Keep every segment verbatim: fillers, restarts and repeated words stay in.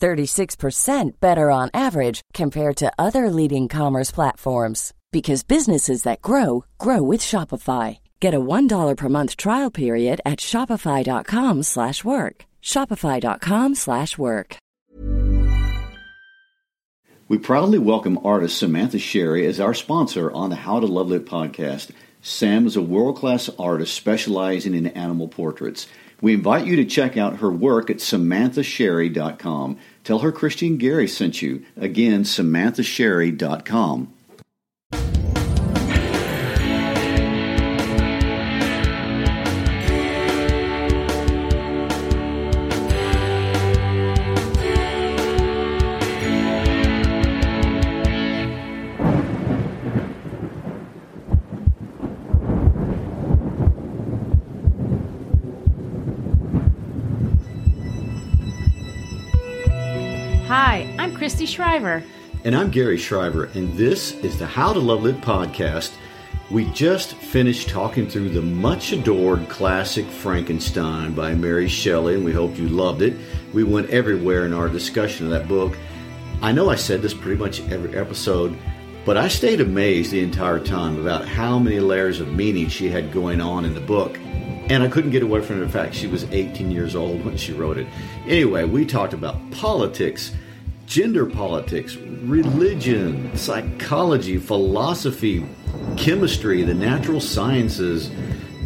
thirty-six percent better on average compared to other leading commerce platforms. Because businesses that grow, grow with Shopify. Get a one dollar per month trial period at shopify.com slash work. Shopify.com slash work. We proudly welcome artist Samantha Sherry as our sponsor on the How to Love Lit podcast. Sam is a world-class artist specializing in animal portraits. We invite you to check out her work at samantha sherry dot com. Tell her Christian Gary sent you. Again, samantha sherry dot com. Christy Shriver. And I'm Gary Shriver, and this is the How to Love Lit podcast. We just finished talking through the much-adored classic Frankenstein by Mary Shelley, and we hope you loved it. We went everywhere in our discussion of that book. I know I said this pretty much every episode, but I stayed amazed the entire time about how many layers of meaning she had going on in the book. And I couldn't get away from the fact she was eighteen years old when she wrote it. Anyway, we talked about politics, gender politics, religion, psychology, philosophy, chemistry, the natural sciences,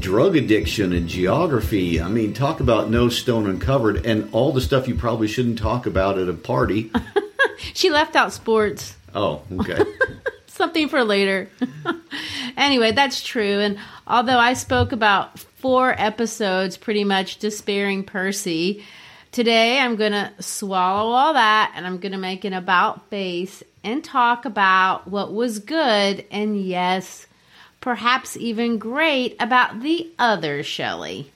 drug addiction, and geography. I mean, talk about no stone uncovered, and all the stuff you probably shouldn't talk about at a party. She left out sports. Oh, okay. Something for later. Anyway, that's true. And although I spoke about four episodes pretty much despairing Percy, today, I'm going to swallow all that, and I'm going to make an about face and talk about what was good and, yes, perhaps even great about the other Shelley,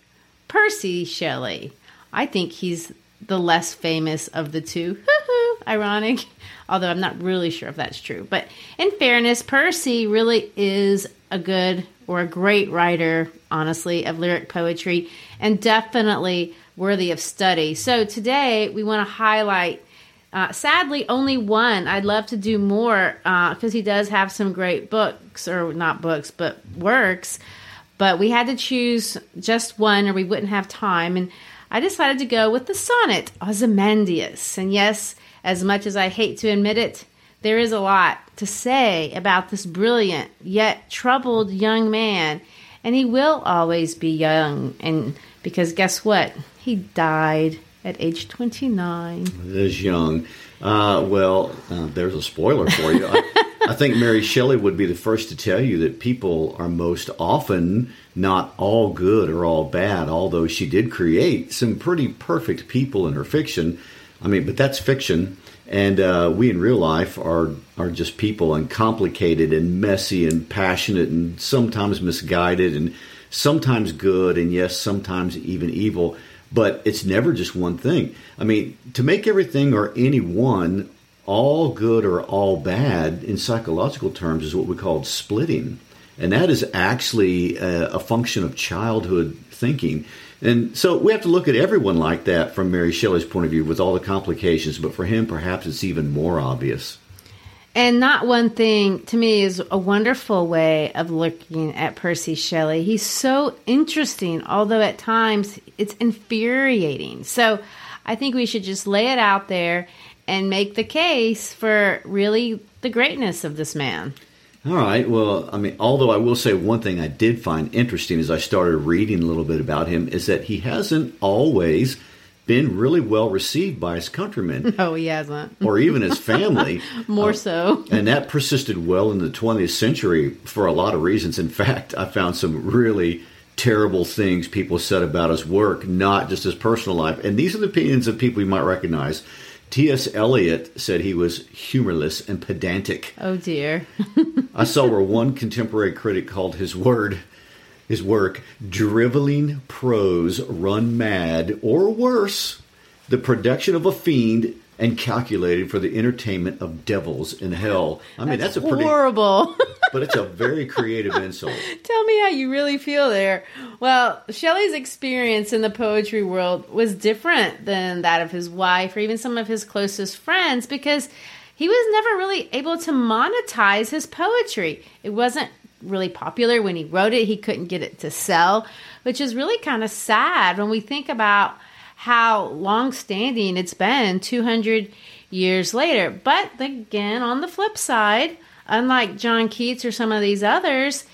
Percy Shelley. I think he's the less famous of the two. Hoo-hoo, ironic, although I'm not really sure if that's true. But in fairness, Percy really is a good or a great writer, honestly, of lyric poetry, and definitely worthy of study. So today we want to highlight, uh, sadly, only one. I'd love to do more because uh, he does have some great books, or not books, but works. But we had to choose just one or we wouldn't have time. And I decided to go with the sonnet, Ozymandias. And yes, as much as I hate to admit it, there is a lot to say about this brilliant yet troubled young man. And he will always be young. And because guess what? He died at age twenty-nine. That's young. Uh, well, uh, there's a spoiler for you. I, I think Mary Shelley would be the first to tell you that people are most often not all good or all bad, although she did create some pretty perfect people in her fiction. I mean, but that's fiction. And uh, we in real life are, are just people, and complicated and messy and passionate and sometimes misguided and sometimes good and, yes, sometimes even evil. But it's never just one thing. I mean, to make everything or anyone all good or all bad in psychological terms is what we call splitting. And that is actually a, a function of childhood thinking. And so we have to look at everyone like that from Mary Shelley's point of view with all the complications. But for him, perhaps it's even more obvious. And not one thing, to me, is a wonderful way of looking at Percy Shelley. He's so interesting, although at times it's infuriating. So I think we should just lay it out there and make the case for really the greatness of this man. All right. Well, I mean, although I will say one thing I did find interesting as I started reading a little bit about him is that he hasn't always been really well received by his countrymen. No, he hasn't. Or even his family. More uh, so. And that persisted well in the twentieth century for a lot of reasons. In fact, I found some really terrible things people said about his work, not just his personal life. And these are the opinions of people you might recognize. T S Eliot said he was humorless and pedantic. Oh, dear. I saw where one contemporary critic called his word, his work, driveling prose run mad, or worse, the production of a fiend and calculated for the entertainment of devils in hell. I mean, that's, that's a pretty... horrible. But it's a very creative insult. Tell me how you really feel there. Well, Shelley's experience in the poetry world was different than that of his wife or even some of his closest friends because he was never really able to monetize his poetry. It wasn't really popular when he wrote it. He couldn't get it to sell, which is really kind of sad when we think about how long-standing it's been two hundred years later. But again, on the flip side, unlike John Keats or some of these others,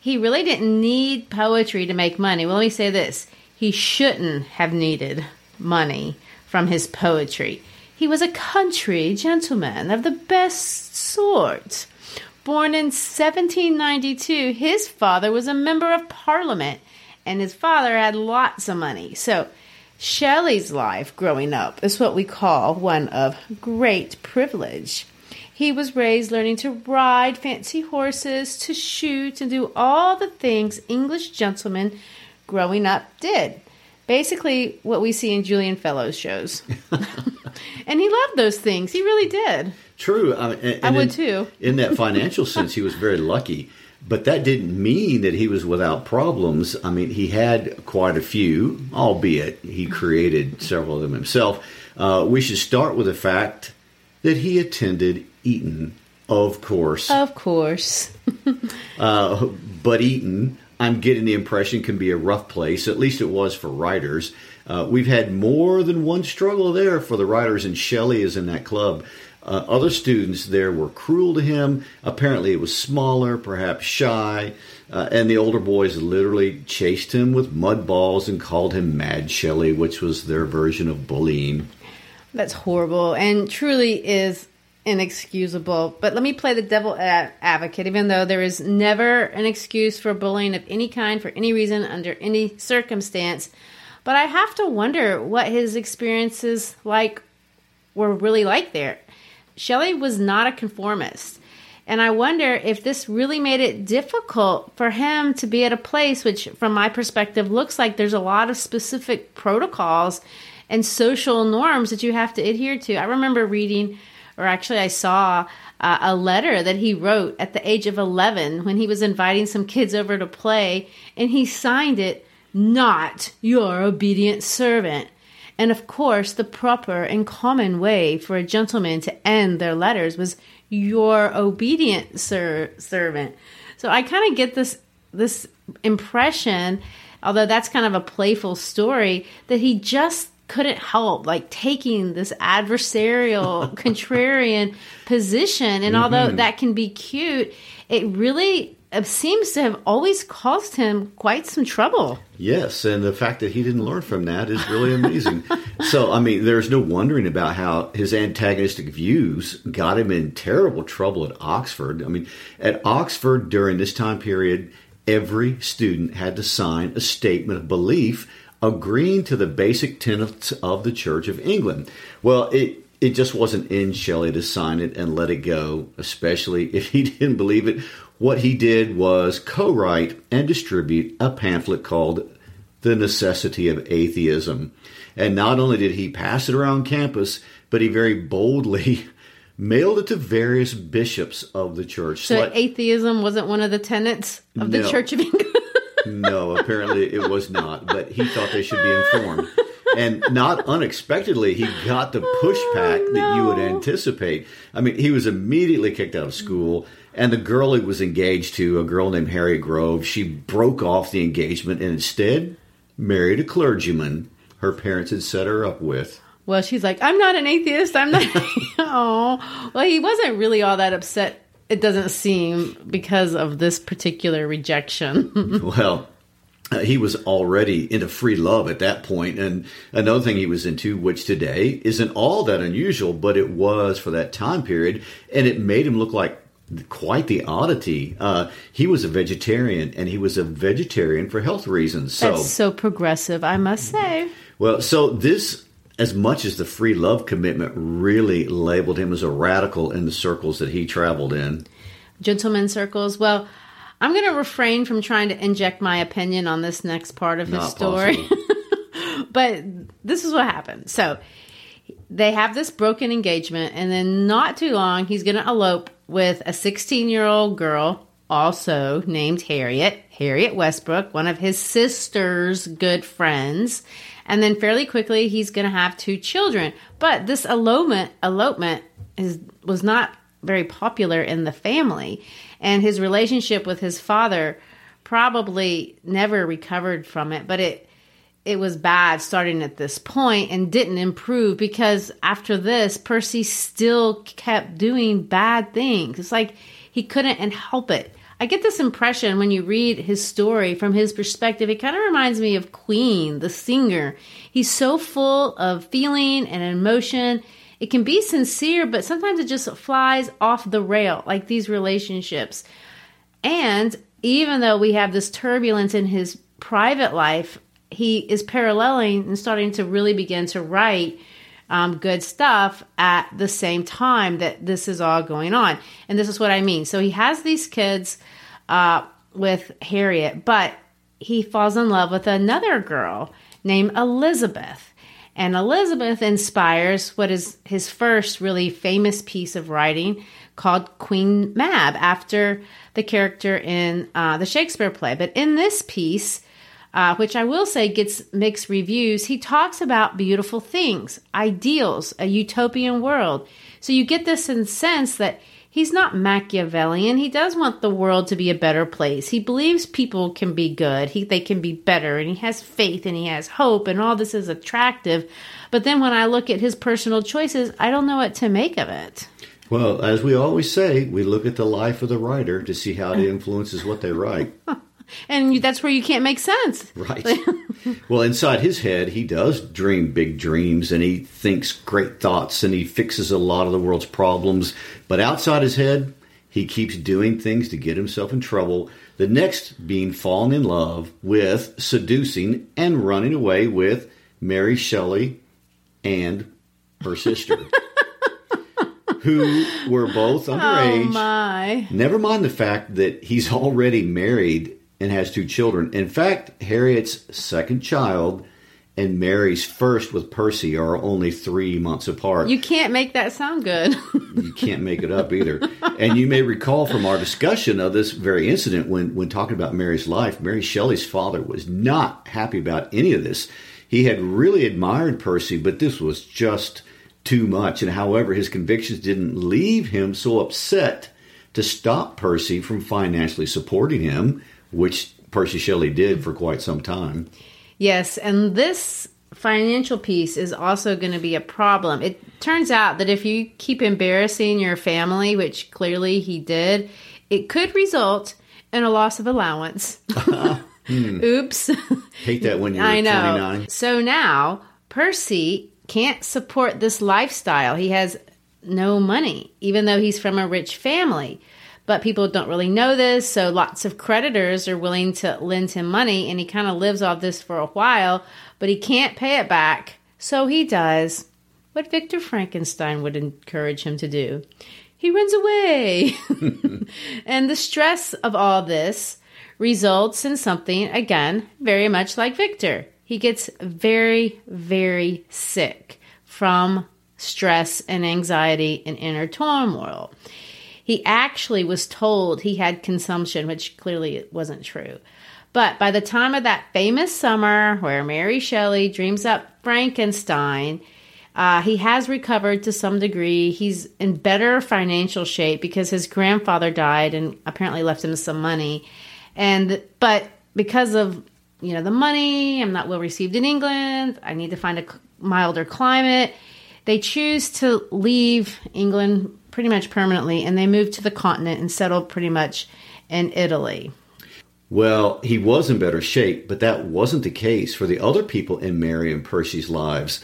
he really didn't need poetry to make money. Well, let me say this. He shouldn't have needed money from his poetry. He was a country gentleman of the best sort. Born in seventeen ninety-two, his father was a member of Parliament, and his father had lots of money. So Shelley's life growing up is what we call one of great privilege. He was raised learning to ride fancy horses, to shoot, and do all the things English gentlemen growing up did. Basically, what we see in Julian Fellowes shows. And he loved those things. He really did. True. I, and, and I would in, too. In that financial sense, he was very lucky. But that didn't mean that he was without problems. I mean, he had quite a few, albeit he created several of them himself. Uh, we should start with the fact that he attended Eton, of course. Of course. uh, but Eton, I'm getting the impression, can be a rough place. At least it was for writers. Uh, we've had more than one struggle there for the writers, and Shelley is in that club. Uh, other students there were cruel to him. Apparently it was smaller, perhaps shy, uh, and the older boys literally chased him with mud balls and called him Mad Shelley, which was their version of bullying. That's horrible and truly is inexcusable. But let me play the devil advocate, even though there is never an excuse for bullying of any kind for any reason under any circumstance. But I have to wonder what his experiences like were really like there. Shelley was not a conformist, and I wonder if this really made it difficult for him to be at a place which, from my perspective, looks like there's a lot of specific protocols and social norms that you have to adhere to. I remember reading, or actually I saw, uh, a letter that he wrote at the age of eleven when he was inviting some kids over to play, and he signed it, "Not your obedient servant." And of course, the proper and common way for a gentleman to end their letters was "your obedient sir- servant." So I kind of get this this impression, although that's kind of a playful story, that he just couldn't help like taking this adversarial, contrarian position. And mm-hmm. although that can be cute, it really It seems to have always caused him quite some trouble. Yes, and the fact that he didn't learn from that is really amazing. So, I mean, there's no wondering about how his antagonistic views got him in terrible trouble at Oxford. I mean, at Oxford during this time period, every student had to sign a statement of belief agreeing to the basic tenets of the Church of England. Well, it it just wasn't in Shelley to sign it and let it go, especially if he didn't believe it. What he did was co-write and distribute a pamphlet called The Necessity of Atheism. And not only did he pass it around campus, but he very boldly mailed it to various bishops of the church. So like, atheism wasn't one of the tenets of no, the Church of England? No, apparently it was not, but he thought they should be informed. And not unexpectedly, he got the pushback oh, no. that you would anticipate. I mean, he was immediately kicked out of school. And the girl he was engaged to, a girl named Harriet Grove, she broke off the engagement and instead married a clergyman. her parents had set her up with. Well, she's like, I'm not an atheist. I'm not. Oh, well, he wasn't really all that upset. It doesn't seem, because of this particular rejection. Well, uh, he was already into free love at that point. And another thing he was into, which today isn't all that unusual, but it was for that time period. And it made him look like quite the oddity. Uh, he was a vegetarian, and he was a vegetarian for health reasons. So that's so progressive, I must say. Well, so this, as much as the free love commitment, really labeled him as a radical in the circles that he traveled in. Gentleman circles. Well, I'm going to refrain from trying to inject my opinion on this next part of his story. But this is what happened. So they have this broken engagement, and then not too long, he's going to elope with a sixteen-year-old girl, also named Harriet, Harriet Westbrook, one of his sister's good friends. And then fairly quickly, he's going to have two children. But this elopement, elopement is, was not very popular in the family. And his relationship with his father probably never recovered from it. But it it was bad starting at this point and didn't improve, because after this, Percy still kept doing bad things. It's like he couldn't and help it. I get this impression when you read his story from his perspective, it kind of reminds me of Queen, the singer. He's so full of feeling and emotion. It can be sincere, but sometimes it just flies off the rail, like these relationships. And even though we have this turbulence in his private life, he is paralleling and starting to really begin to write Um, good stuff at the same time that this is all going on. And this is what I mean. So he has these kids uh, with Harriet, but he falls in love with another girl named Elizabeth. And Elizabeth inspires what is his first really famous piece of writing, called Queen Mab, after the character in uh, the Shakespeare play. But in this piece, Uh, which I will say gets mixed reviews, he talks about beautiful things, ideals, a utopian world. So you get this in sense that he's not Machiavellian. He does want the world to be a better place. He believes people can be good. He, they can be better. And he has faith and he has hope, and all this is attractive. But then when I look at his personal choices, I don't know what to make of it. Well, as we always say, we look at the life of the writer to see how it influences what they write. And that's where you can't make sense. Right. Well, inside his head, he does dream big dreams, and he thinks great thoughts, and he fixes a lot of the world's problems. But outside his head, he keeps doing things to get himself in trouble. The next being falling in love with, seducing, and running away with Mary Shelley and her sister. Who were both underage. Oh, my. Never mind the fact that he's already married and has two children. In fact, Harriet's second child and Mary's first with Percy are only three months apart. You can't make that sound good. You can't make it up either. And you may recall from our discussion of this very incident when, when talking about Mary's life, Mary Shelley's father was not happy about any of this. He had really admired Percy, but this was just too much. And however, his convictions didn't leave him so upset to stop Percy from financially supporting him, which Percy Shelley did for quite some time. Yes, and this financial piece is also going to be a problem. It turns out that if you keep embarrassing your family, which clearly he did, it could result in a loss of allowance. hmm. Oops. Hate that when you're I know. twenty-nine. So now, Percy can't support this lifestyle. He has no money, even though he's from a rich family. But people don't really know this, so lots of creditors are willing to lend him money, and he kind of lives off this for a while, but he can't pay it back. So he does what Victor Frankenstein would encourage him to do. He runs away. And the stress of all this results in something, again, very much like Victor. He gets very, very sick from stress and anxiety and inner turmoil. He actually was told he had consumption, which clearly wasn't true. But by the time of that famous summer where Mary Shelley dreams up Frankenstein, uh, he has recovered to some degree. He's in better financial shape because his grandfather died and apparently left him some money. And but because of you know, the money. I'm not well received in England. I need to find a milder climate. They choose to leave England pretty much permanently, and they move to the continent and settle pretty much in Italy. Well, he was in better shape, but that wasn't the case for the other people in Mary and Percy's lives.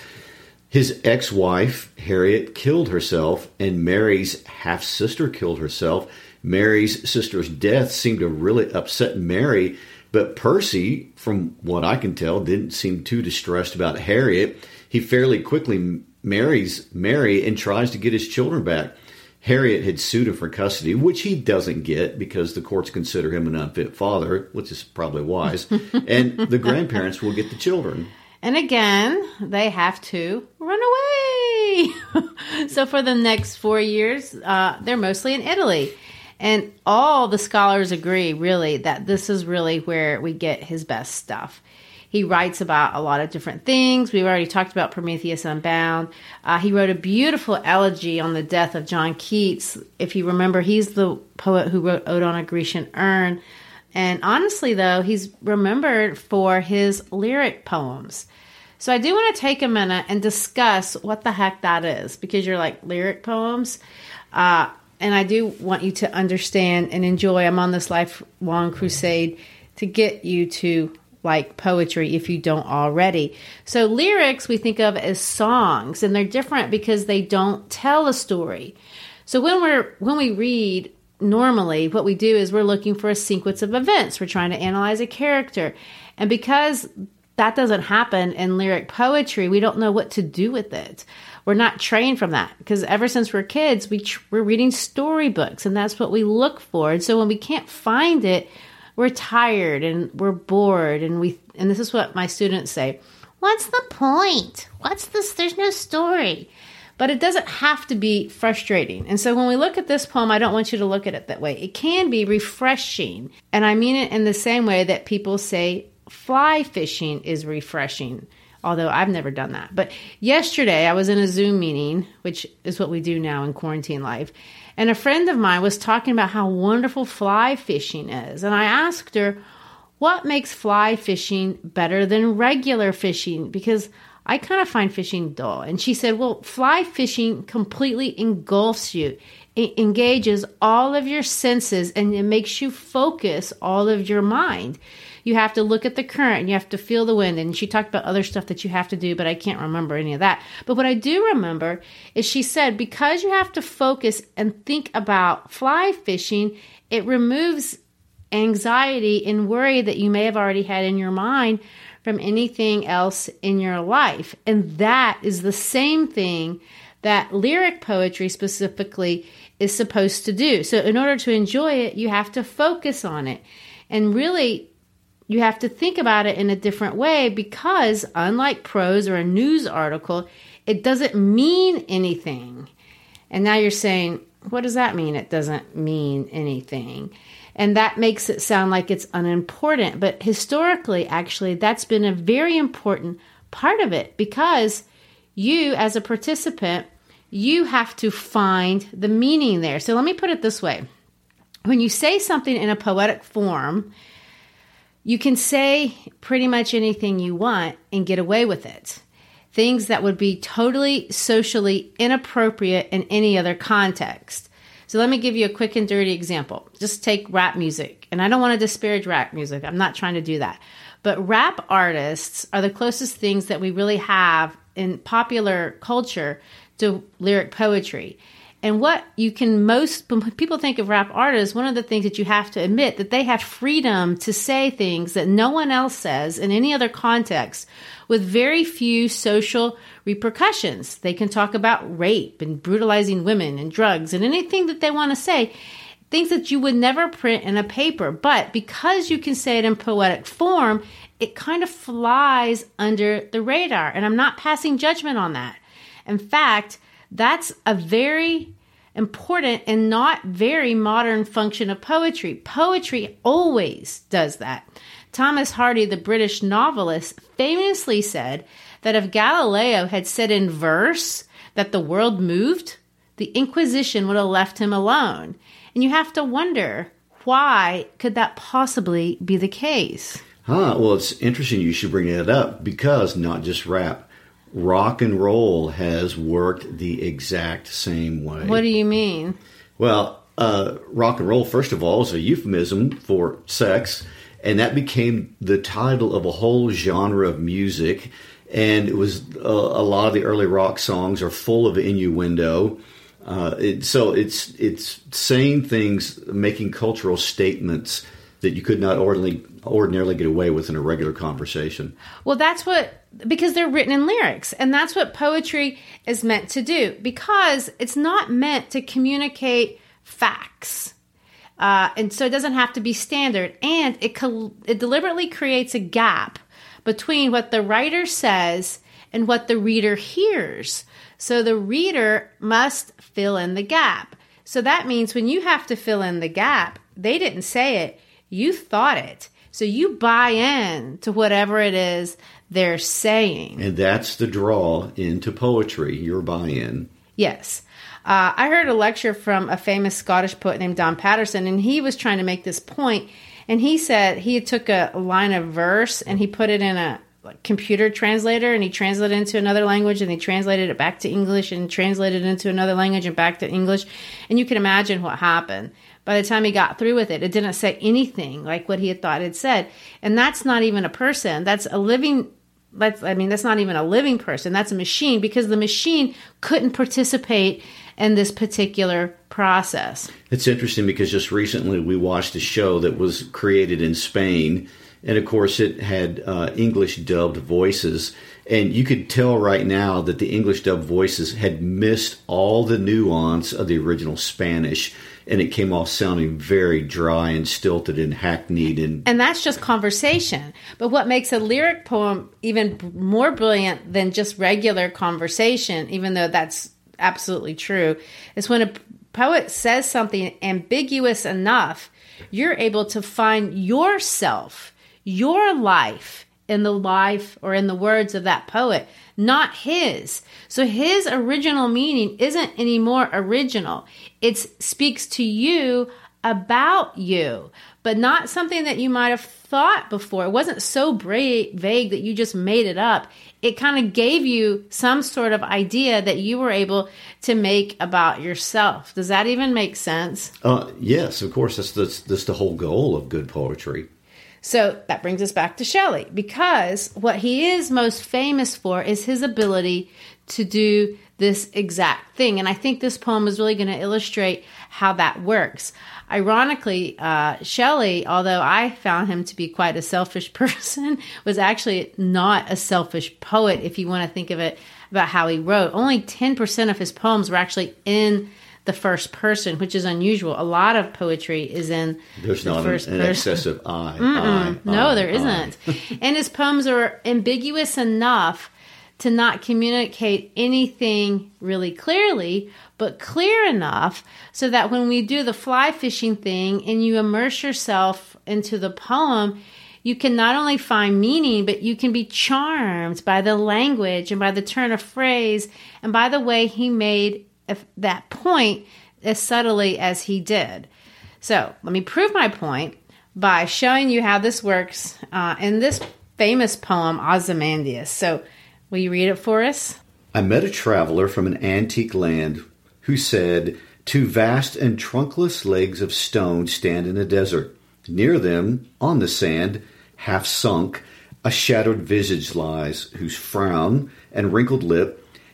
His ex-wife, Harriet, killed herself, and Mary's half-sister killed herself. Mary's sister's death seemed to really upset Mary, but Percy, from what I can tell, didn't seem too distressed about Harriet. He fairly quickly marries Mary and tries to get his children back. Harriet had sued him for custody, which he doesn't get because the courts consider him an unfit father, which is probably wise, and the grandparents will get the children. And again, they have to run away. So for the next four years, uh, they're mostly in Italy. And all the scholars agree, really, that this is really where we get his best stuff. He writes about a lot of different things. We've already talked about Prometheus Unbound. Uh, he wrote a beautiful elegy on the death of John Keats. If you remember, he's the poet who wrote Ode on a Grecian Urn. And honestly, though, he's remembered for his lyric poems. So I do want to take a minute and discuss what the heck that is, because you're like, lyric poems? Uh, and I do want you to understand and enjoy. I'm on this lifelong crusade to get you to like poetry if you don't already. So lyrics we think of as songs, and they're different because they don't tell a story. So when we're when we read, normally what we do is we're looking for a sequence of events. We're trying to analyze a character. And because that doesn't happen in lyric poetry, we don't know what to do with it. We're not trained from that, because ever since we're kids, we tr- we're reading storybooks, and that's what we look for. And so when we can't find it, we're tired and we're bored, and we and this is what my students say. What's the point? What's this? There's no story. But it doesn't have to be frustrating. And so when we look at this poem, I don't want you to look at it that way. It can be refreshing. And I mean it in the same way that people say fly fishing is refreshing, although I've never done that. But yesterday I was in a Zoom meeting, which is what we do now in quarantine life. And a friend of mine was talking about how wonderful fly fishing is. And I asked her, what makes fly fishing better than regular fishing? Because I kind of find fishing dull. And she said, well, fly fishing completely engulfs you. It engages all of your senses, and it makes you focus all of your mind. You have to look at the current, and you have to feel the wind. And she talked about other stuff that you have to do, but I can't remember any of that. But what I do remember is she said, because you have to focus and think about fly fishing, it removes anxiety and worry that you may have already had in your mind from anything else in your life. And that is the same thing that lyric poetry specifically is supposed to do. So in order to enjoy it, you have to focus on it. And really, you have to think about it in a different way, because unlike prose or a news article, it doesn't mean anything. And now you're saying, what does that mean? It doesn't mean anything. And that makes it sound like it's unimportant. But historically, actually, that's been a very important part of it, because you, as a participant, you have to find the meaning there. So let me put it this way. When you say something in a poetic form, you can say pretty much anything you want and get away with it. Things that would be totally socially inappropriate in any other context. So let me give you a quick and dirty example. Just take rap music. And I don't want to disparage rap music. I'm not trying to do that. But rap artists are the closest things that we really have in popular culture to lyric poetry. And what you can most, when people think of rap artists, one of the things that you have to admit that they have freedom to say things that no one else says in any other context with very few social repercussions. They can talk about rape and brutalizing women and drugs and anything that they want to say, things that you would never print in a paper. But because you can say it in poetic form, it kind of flies under the radar. And I'm not passing judgment on that. In fact, that's a very important and not very modern function of poetry. Poetry always does that. Thomas Hardy, the British novelist, famously said that if Galileo had said in verse that the world moved, the Inquisition would have left him alone. And you have to wonder, why could that possibly be the case? Ah, well, it's interesting you should bring that up, because not just rap, rock and roll has worked the exact same way. What do you mean? Well, uh, rock and roll, first of all, is a euphemism for sex, and that became the title of a whole genre of music. And it was uh, a lot of the early rock songs are full of innuendo. Uh, it, so it's it's saying things, making cultural statements that you could not ordinarily ordinarily get away with in a regular conversation. Well, that's what, because they're written in lyrics, and that's what poetry is meant to do, because it's not meant to communicate facts. Uh, and so it doesn't have to be standard, and it co- it deliberately creates a gap between what the writer says and what the reader hears. So the reader must fill in the gap. So that means when you have to fill in the gap, they didn't say it, you thought it. So you buy in to whatever it is they're saying. And that's the draw into poetry, your buy-in. Yes. Uh, I heard a lecture from a famous Scottish poet named Don Patterson, and he was trying to make this point. And he said he took a line of verse and he put it in a computer translator, and he translated it into another language, and he translated it back to English, and translated it into another language and back to English. And you can imagine what happened. By the time he got through with it, it didn't say anything like what he had thought it said. And that's not even a person. That's a living, that's, I mean, that's not even a living person. That's a machine, because the machine couldn't participate in this particular process. It's interesting, because just recently we watched a show that was created in Spain. And, of course, it had uh, English-dubbed voices. And you could tell right now that the English-dubbed voices had missed all the nuance of the original Spanish. And it came off sounding very dry and stilted and hackneyed. And, and that's just conversation. But what makes a lyric poem even more brilliant than just regular conversation, even though that's absolutely true, is when a poet says something ambiguous enough, you're able to find yourself, your life, in the life or in the words of that poet, not his. So his original meaning isn't any more original. It speaks to you about you, but not something that you might have thought before. It wasn't so vague that you just made it up. It kind of gave you some sort of idea that you were able to make about yourself. Does that even make sense? Uh, yes, of course. That's, that's, that's the whole goal of good poetry. So that brings us back to Shelley, because what he is most famous for is his ability to do this exact thing. And I think this poem is really going to illustrate how that works. Ironically, uh, Shelley, although I found him to be quite a selfish person, was actually not a selfish poet, if you want to think of it, about how he wrote. Only ten percent of his poems were actually in the first person, which is unusual. A lot of poetry is in There's the not first an, an person. There's not an excessive I, I, No, I, there I. isn't. And his poems are ambiguous enough to not communicate anything really clearly, but clear enough so that when we do the fly fishing thing and you immerse yourself into the poem, you can not only find meaning, but you can be charmed by the language and by the turn of phrase and by the way he made that point as subtly as he did. So let me prove my point by showing you how this works uh, in this famous poem, Ozymandias. So will you read it for us? I met a traveler from an antique land who said, two vast and trunkless legs of stone stand in a desert. Near them, on the sand, half sunk, a shadowed visage lies, whose frown and wrinkled lip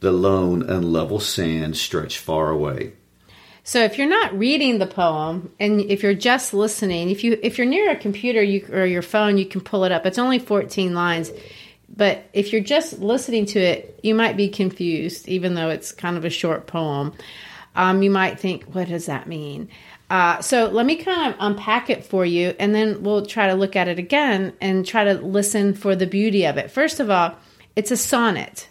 the lone and level sands stretch far away. So if you're not reading the poem, and if you're just listening, if, you, if you're near a computer you, or your phone, you can pull it up. It's only fourteen lines. But if you're just listening to it, you might be confused, even though it's kind of a short poem. Um, you might think, what does that mean? Uh, so let me kind of unpack it for you, and then we'll try to look at it again and try to listen for the beauty of it. First of all, it's a sonnet.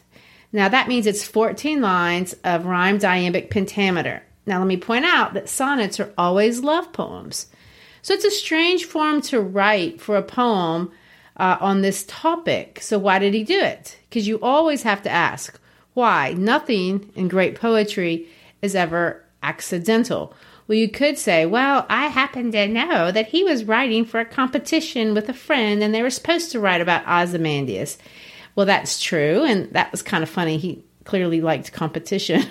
Now that means it's fourteen lines of rhymed iambic pentameter. Now let me point out that sonnets are always love poems. So it's a strange form to write for a poem uh, on this topic. So why did he do it? Because you always have to ask why. Nothing in great poetry is ever accidental. Well, you could say, well, I happen to know that he was writing for a competition with a friend and they were supposed to write about Ozymandias. Well, that's true. And that was kind of funny. He clearly liked competition.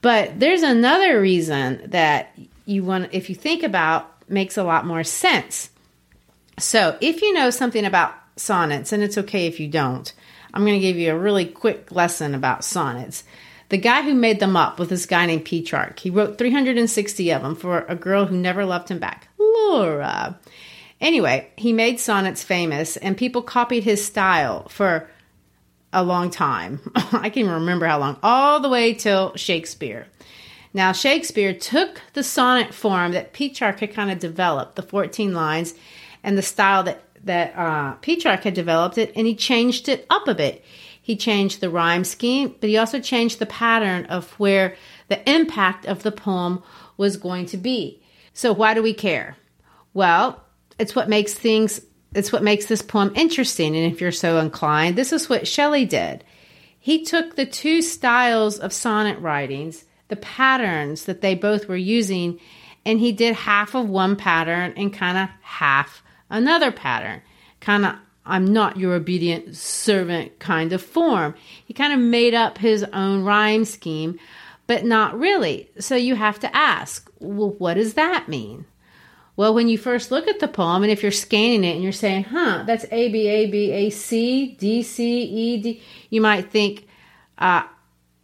But there's another reason that you want, if you think about, makes a lot more sense. So if you know something about sonnets, and it's okay if you don't, I'm going to give you a really quick lesson about sonnets. The guy who made them up was this guy named Petrarch. He wrote three hundred sixty of them for a girl who never loved him back, Laura. Anyway, he made sonnets famous, and people copied his style for a long time. I can't even remember how long, all the way till Shakespeare. Now, Shakespeare took the sonnet form that Petrarch had kind of developed, the fourteen lines, and the style that, that uh, Petrarch had developed it, and he changed it up a bit. He changed the rhyme scheme, but he also changed the pattern of where the impact of the poem was going to be. So why do we care? Well, it's what makes things, it's what makes this poem interesting. And if you're so inclined, this is what Shelley did. He took the two styles of sonnet writings, the patterns that they both were using, and he did half of one pattern and kind of half another pattern, kind of I'm not your obedient servant kind of form. He kind of made up his own rhyme scheme, but not really. So you have to ask, well, what does that mean? Well, when you first look at the poem, and if you're scanning it and you're saying, huh, that's A, B, A, B, A, C, D, C, E, D, you might think, uh,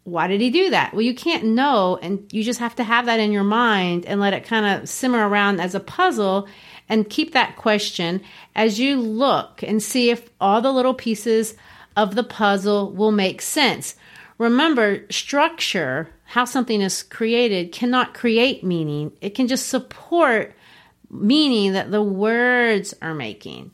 why did he do that? Well, you can't know, and you just have to have that in your mind and let it kind of simmer around as a puzzle. And keep that question as you look and see if all the little pieces of the puzzle will make sense. Remember, structure, how something is created, cannot create meaning. It can just support meaning that the words are making.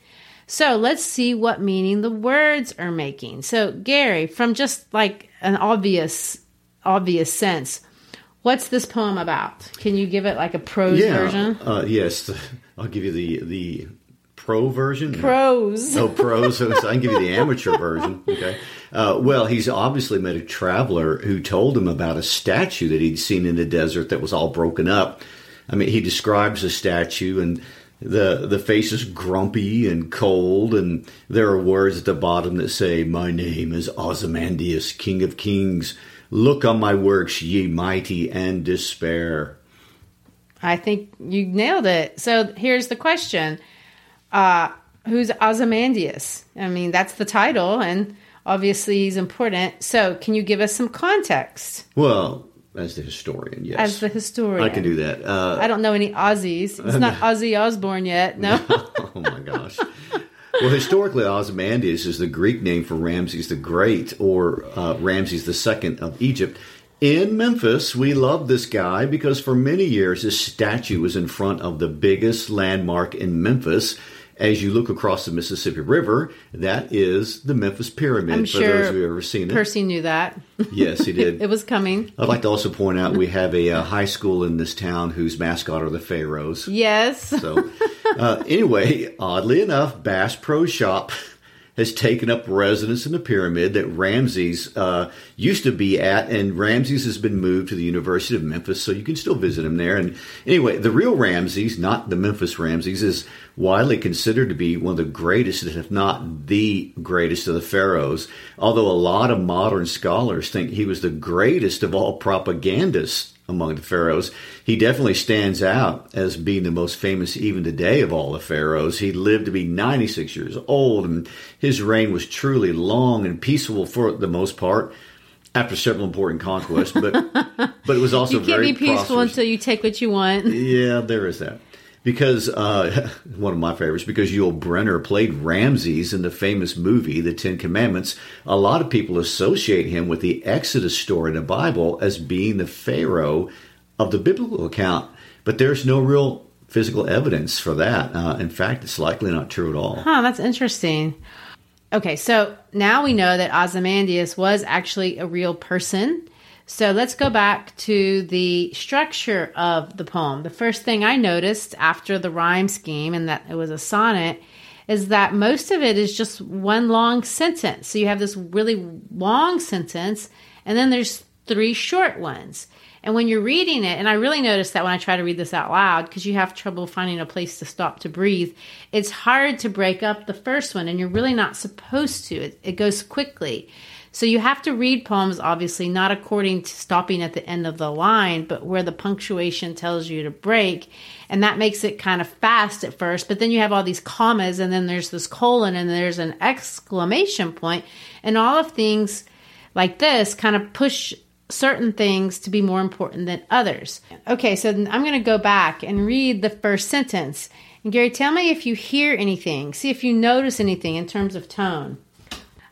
So let's see what meaning the words are making. So Gary, from just like an obvious, obvious sense, what's this poem about? Can you give it like a prose yeah, version? Uh, yes. I'll give you the the pro version. Pros. No, pros. So I can give you the amateur version. Okay. Uh, well, he's obviously met a traveler who told him about a statue that he'd seen in the desert that was all broken up. I mean, he describes the statue, and the the face is grumpy and cold, and there are words at the bottom that say, "My name is Ozymandias, King of Kings. Look on my works, ye mighty, and despair." I think you nailed it. So here's the question. Uh, who's Ozymandias? I mean, that's the title, and obviously he's important. So can you give us some context? Well, as the historian, yes. As the historian. I can do that. Uh, I don't know any Aussies. It's not Ozzy Osbourne yet, no? Oh, my gosh. Well, historically, Ozymandias is the Greek name for Ramses the Great, or uh, Ramses the Second of Egypt. In Memphis, we love this guy because for many years, his statue was in front of the biggest landmark in Memphis. As you look across the Mississippi River, that is the Memphis Pyramid, I'm for sure those who have ever seen it. Percy knew that. Yes, he did. It was coming. I'd like to also point out we have a, a high school in this town whose mascot are the Pharaohs. Yes. So, uh, anyway, oddly enough, Bass Pro Shop has taken up residence in the pyramid that Ramses uh, used to be at, and Ramses has been moved to the University of Memphis, so you can still visit him there. And anyway, the real Ramses, not the Memphis Ramses, is widely considered to be one of the greatest, if not the greatest, of the pharaohs, although a lot of modern scholars think he was the greatest of all propagandists among the pharaohs. He definitely stands out as being the most famous even today of all the pharaohs. He lived to be ninety-six years old, and his reign was truly long and peaceful for the most part, after several important conquests, but but it was also very You can't very be peaceful prosperous. Until you take what you want. Yeah, there is that. Because, uh, one of my favorites, because Yul Brynner played Ramses in the famous movie, The Ten Commandments, a lot of people associate him with the Exodus story in the Bible as being the Pharaoh of the biblical account, but there's no real physical evidence for that. Uh, in fact, it's likely not true at all. Huh, that's interesting. Okay, so now we know that Ozymandias was actually a real person. So let's go back to the structure of the poem. The first thing I noticed after the rhyme scheme and that it was a sonnet is that most of it is just one long sentence. So you have this really long sentence, and then there's three short ones. And when you're reading it, and I really noticed that when I try to read this out loud, because you have trouble finding a place to stop to breathe, it's hard to break up the first one, and you're really not supposed to. It, it goes quickly. So you have to read poems, obviously, not according to stopping at the end of the line, but where the punctuation tells you to break. And that makes it kind of fast at first, but then you have all these commas, and then there's this colon, and there's an exclamation point. And all of things like this kind of push certain things to be more important than others. Okay, so I'm going to go back and read the first sentence. And Gary, tell me if you hear anything. See if you notice anything in terms of tone.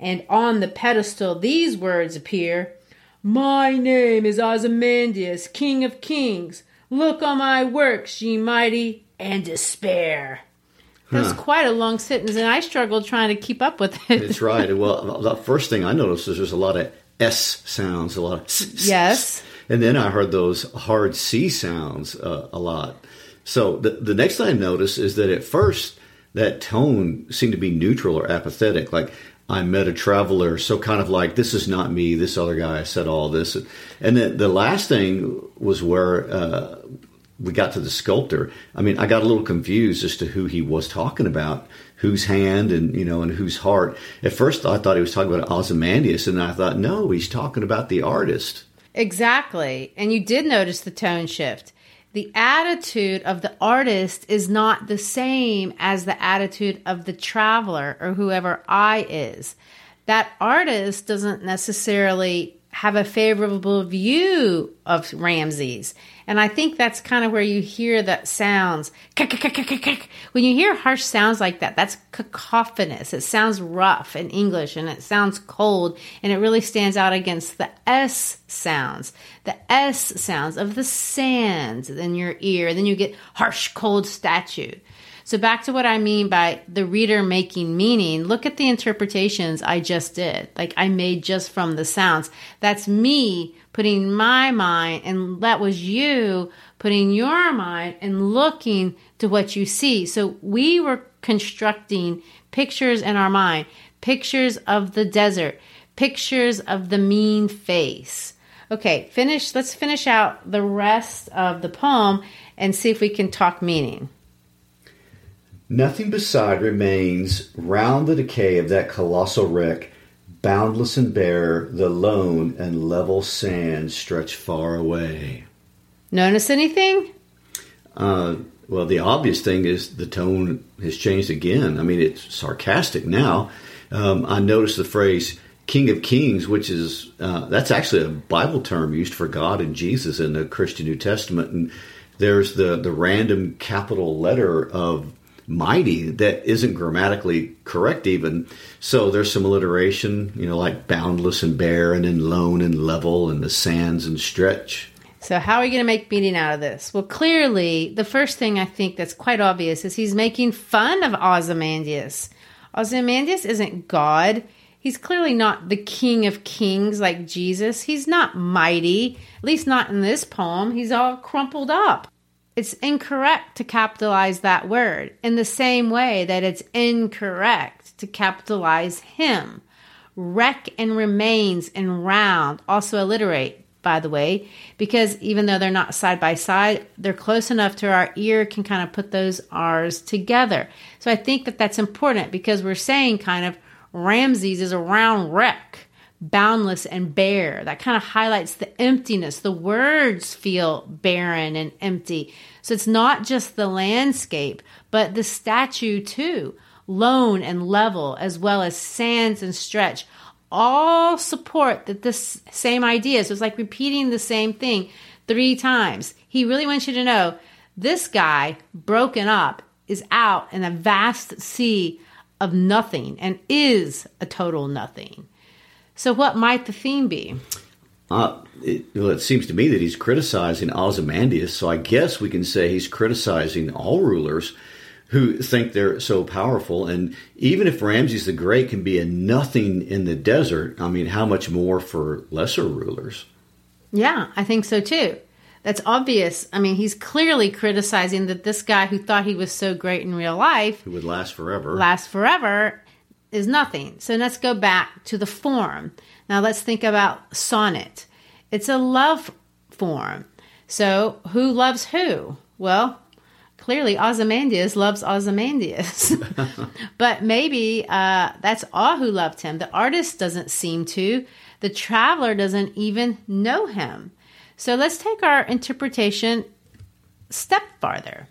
And on the pedestal these words appear, my name is Ozymandias, King of Kings. Look on my works, ye mighty, and despair. Huh. That's quite a long sentence, and I struggled trying to keep up with it. That's right. Well, the first thing I noticed is there's a lot of S sounds, a lot of S. Yes. S, and then I heard those hard C sounds uh, a lot. So the, the next thing I noticed is that at first that tone seemed to be neutral or apathetic, like, I met a traveler, so kind of like, this is not me, this other guy said all this. And then the last thing was where uh, we got to the sculptor. I mean, I got a little confused as to who he was talking about, whose hand and, you know, and whose heart. At first, I thought he was talking about Ozymandias, and I thought, no, he's talking about the artist. Exactly. And you did notice the tone shift. The attitude of the artist is not the same as the attitude of the traveler or whoever I is. That artist doesn't necessarily have a favorable view of Ramses. And I think that's kind of where you hear that sounds. When you hear harsh sounds like that, that's cacophonous. It sounds rough in English, and it sounds cold, and it really stands out against the S sounds. The S sounds of the sand in your ear. And then you get harsh, cold statue. So back to what I mean by the reader making meaning, look at the interpretations I just did. Like I made just from the sounds. That's me putting my mind, and that was you putting your mind and looking to what you see. So we were constructing pictures in our mind, pictures of the desert, pictures of the mean face. Okay, finish. Let's finish out the rest of the poem and see if we can talk meaning. Nothing beside remains round the decay of that colossal wreck, boundless and bare, the lone and level sand stretched far away. Notice anything? Uh, well, the obvious thing is the tone has changed again. I mean, it's sarcastic now. Um, I noticed the phrase King of Kings, which is, uh, that's actually a Bible term used for God and Jesus in the Christian New Testament. And there's the, the random capital letter of mighty that isn't grammatically correct even. So there's some alliteration, you know, like boundless and bare and then lone and level and the sands and stretch. So how are you going to make meaning out of this? Well, clearly, the first thing I think that's quite obvious is he's making fun of Ozymandias. Ozymandias isn't God. He's clearly not the King of Kings like Jesus. He's not mighty, at least not in this poem. He's all crumpled up. It's incorrect to capitalize that word in the same way that it's incorrect to capitalize him. Wreck and remains and round also alliterate, by the way, because even though they're not side by side, they're close enough to our ear can kind of put those R's together. So I think that that's important because we're saying kind of Ramses is a round wreck, boundless and bare. That kind of highlights the emptiness. The words feel barren and empty. So it's not just the landscape, but the statue too. Lone and level, as well as sands and stretch, all support that this same idea. So it's like repeating the same thing three times. He really wants you to know this guy, broken up, is out in a vast sea of nothing and is a total nothing. So what might the theme be? Uh, it, well, it seems to me that he's criticizing Ozymandias, so I guess we can say he's criticizing all rulers who think they're so powerful. And even if Ramses the Great can be a nothing in the desert, I mean, how much more for lesser rulers? Yeah, I think so too. That's obvious. I mean, he's clearly criticizing that this guy who thought he was so great in real life, who would last forever, last forever, is nothing. So let's go back to the form. Now let's think about sonnet. It's a love form. So who loves who? Well, clearly Ozymandias loves Ozymandias. But maybe uh, that's all who loved him. The artist doesn't seem to. The traveler doesn't even know him. So let's take our interpretation step farther.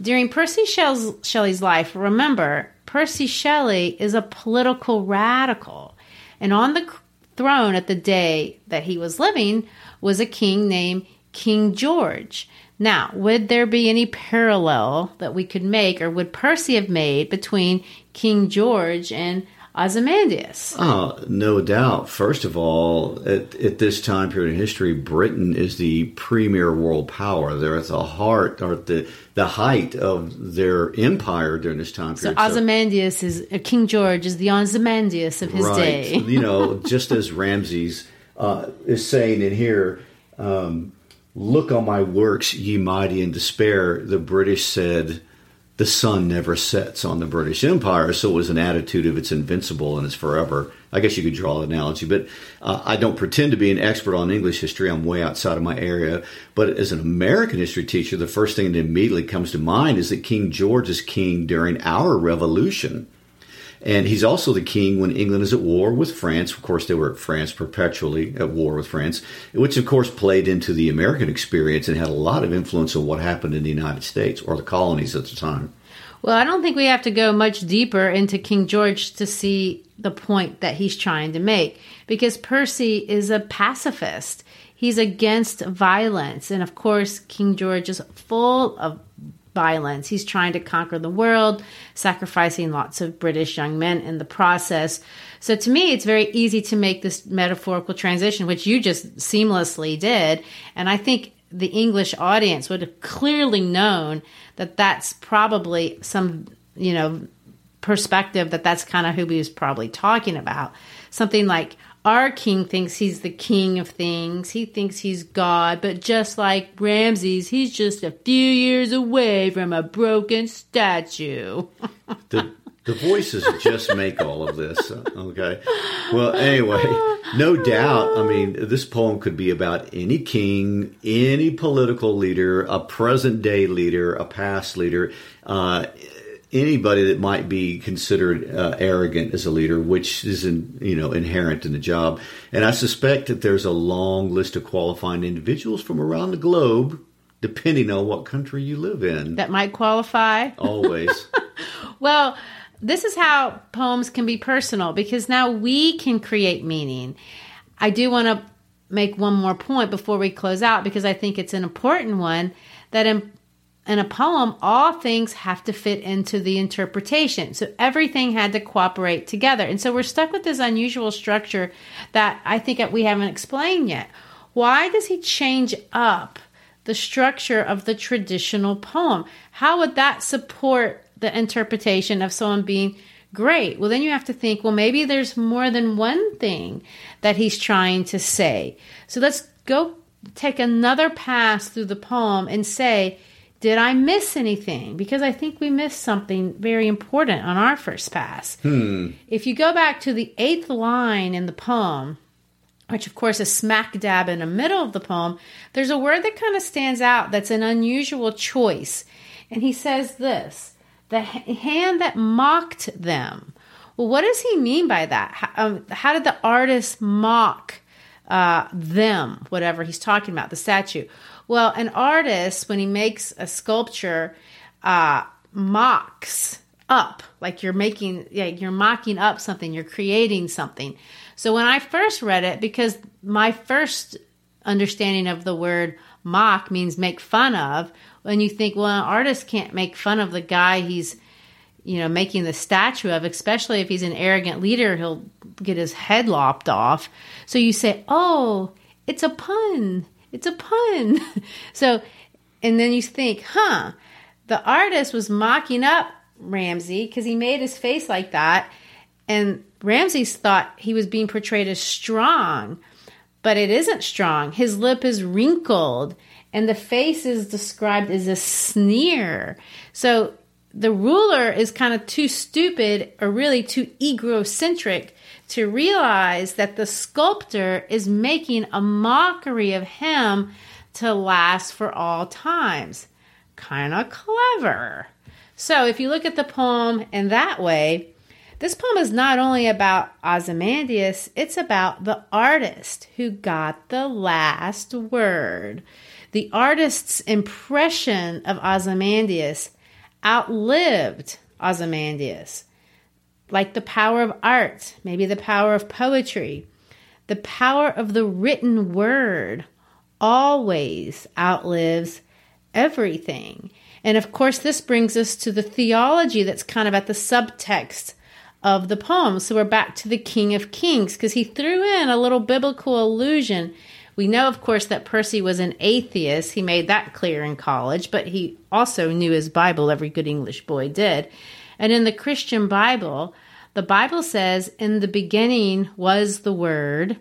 During Percy Shelley's life, remember, Percy Shelley is a political radical. And on the throne at the day that he was living was a king named King George. Now, would there be any parallel that we could make, or would Percy have made, between King George and Ozymandias? Oh, no doubt. First of all, at, at this time period in history, Britain is the premier world power. They're at the heart, or at the, the height of their empire during this time period. So Ozymandias so, is, King George is the Ozymandias of his right. day. You know, just as Ramses uh, is saying in here, um, look on my works, ye mighty, in despair, the British said, the sun never sets on the British Empire, so it was an attitude of it's invincible and it's forever. I guess you could draw an analogy, but uh, I don't pretend to be an expert on English history. I'm way outside of my area. But as an American history teacher, the first thing that immediately comes to mind is that King George is king during our revolution. And he's also the king when England is at war with France. Of course, they were at France perpetually at war with France, which, of course, played into the American experience and had a lot of influence on what happened in the United States or the colonies at the time. Well, I don't think we have to go much deeper into King George to see the point that he's trying to make, because Percy is a pacifist. He's against violence. And, of course, King George is full of violence. He's trying to conquer the world, sacrificing lots of British young men in the process. So to me, it's very easy to make this metaphorical transition, which you just seamlessly did. And I think the English audience would have clearly known that that's probably some, you know, perspective that that's kind of who he was probably talking about. Something like, our king thinks he's the king of things. He thinks he's God. But just like Ramses, he's just a few years away from a broken statue. the, the voices just make all of this. Okay. Well, anyway, no doubt. I mean, this poem could be about any king, any political leader, a present-day leader, a past leader, uh anybody that might be considered uh, arrogant as a leader, which is in, you know, inherent in the job. And I suspect that there's a long list of qualifying individuals from around the globe, depending on what country you live in, that might qualify. Always. Well, this is how poems can be personal, because now we can create meaning. I do want to make one more point before we close out, because I think it's an important one, that in In a poem, all things have to fit into the interpretation. So everything had to cooperate together. And so we're stuck with this unusual structure that I think we haven't explained yet. Why does he change up the structure of the traditional poem? How would that support the interpretation of someone being great? Well, then you have to think, well, maybe there's more than one thing that he's trying to say. So let's go take another pass through the poem and say, did I miss anything? Because I think we missed something very important on our first pass. Hmm. If you go back to the eighth line in the poem, which of course is smack dab in the middle of the poem, there's a word that kind of stands out that's an unusual choice. And he says this, the hand that mocked them. well, what does he mean by that? How, um, how did the artist mock uh, them, whatever he's talking about, the statue? Well, an artist, when he makes a sculpture, uh, mocks up, like you're making, yeah, you're mocking up something, you're creating something. So when I first read it, because my first understanding of the word mock means make fun of, when you think, well, an artist can't make fun of the guy he's, you know, making the statue of, especially if he's an arrogant leader, he'll get his head lopped off. So you say, oh, it's a pun. It's a pun. So, and then you think, huh, the artist was mocking up Ramses because he made his face like that. And Ramses thought he was being portrayed as strong, but it isn't strong. His lip is wrinkled and the face is described as a sneer. So the ruler is kind of too stupid or really too egocentric to realize that the sculptor is making a mockery of him to last for all times. Kind of clever. So if you look at the poem in that way, this poem is not only about Ozymandias, it's about the artist who got the last word. The artist's impression of Ozymandias outlived Ozymandias. Like the power of art, maybe the power of poetry, the power of the written word always outlives everything. And of course, this brings us to the theology that's kind of at the subtext of the poem. So we're back to the King of Kings, because he threw in a little biblical allusion. We know, of course, that Percy was an atheist. He made that clear in college, but he also knew his Bible. Every good English boy did. And in the Christian Bible, the Bible says, in the beginning was the Word,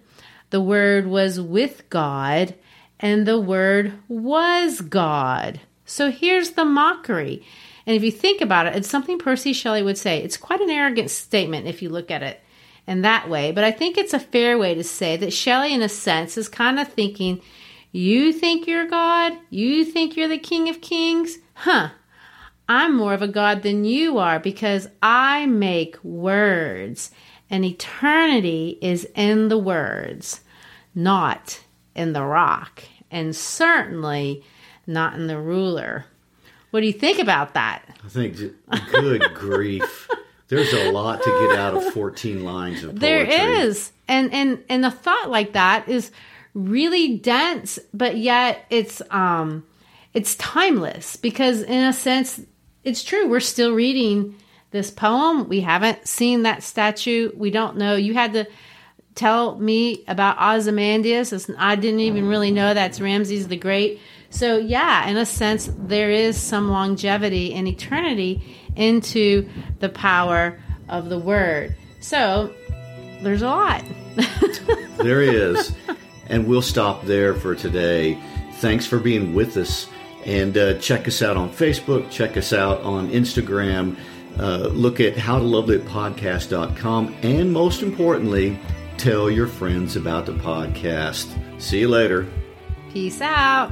the Word was with God, and the Word was God. So here's the mockery. And if you think about it, it's something Percy Shelley would say. It's quite an arrogant statement if you look at it in that way. But I think it's a fair way to say that Shelley, in a sense, is kind of thinking, you think you're God? You think you're the King of Kings? Huh. I'm more of a God than you are because I make words, and eternity is in the words, not in the rock, and certainly not in the ruler. What do you think about that? I think, good grief. There's a lot to get out of fourteen lines of poetry. There is. And, and, and a thought like that is really dense, but yet it's, um, it's timeless because in a sense, it's true. We're still reading this poem. We haven't seen that statue. We don't know. You had to tell me about Ozymandias. I didn't even really know that's Ramses the Great. So yeah, in a sense, there is some longevity and eternity into the power of the word. So there's a lot. There is. And we'll stop there for today. Thanks for being with us. And uh, check us out on Facebook. Check us out on Instagram. Uh, look at how to love lit podcast dot com. And most importantly, tell your friends about the podcast. See you later. Peace out.